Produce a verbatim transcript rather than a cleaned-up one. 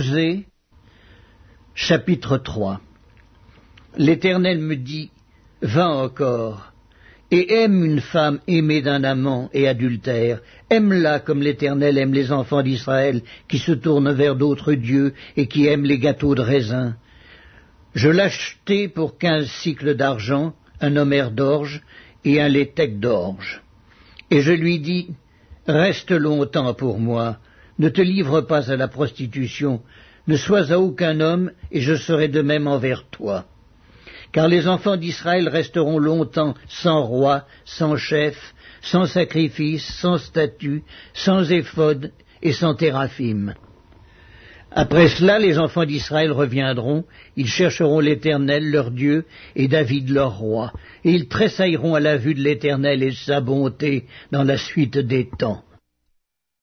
Osée, chapitre trois. L'Éternel me dit, « Va encore, et aime une femme aimée d'un amant et adultère, aime-la comme l'Éternel aime les enfants d'Israël qui se tournent vers d'autres dieux et qui aiment les gâteaux de raisin. Je l'achetai pour quinze sicles d'argent, un homer d'orge et un léthec d'orge. Et je lui dis, « Reste longtemps pour moi, ne te livre pas à la prostitution, ne sois à aucun homme, et je serai de même envers toi. » Car les enfants d'Israël resteront longtemps sans roi, sans chef, sans sacrifice, sans statue, sans éphod et sans théraphim. Après cela, les enfants d'Israël reviendront, ils chercheront l'Éternel, leur Dieu, et David, leur roi, et ils tressailleront à la vue de l'Éternel et de sa bonté dans la suite des temps.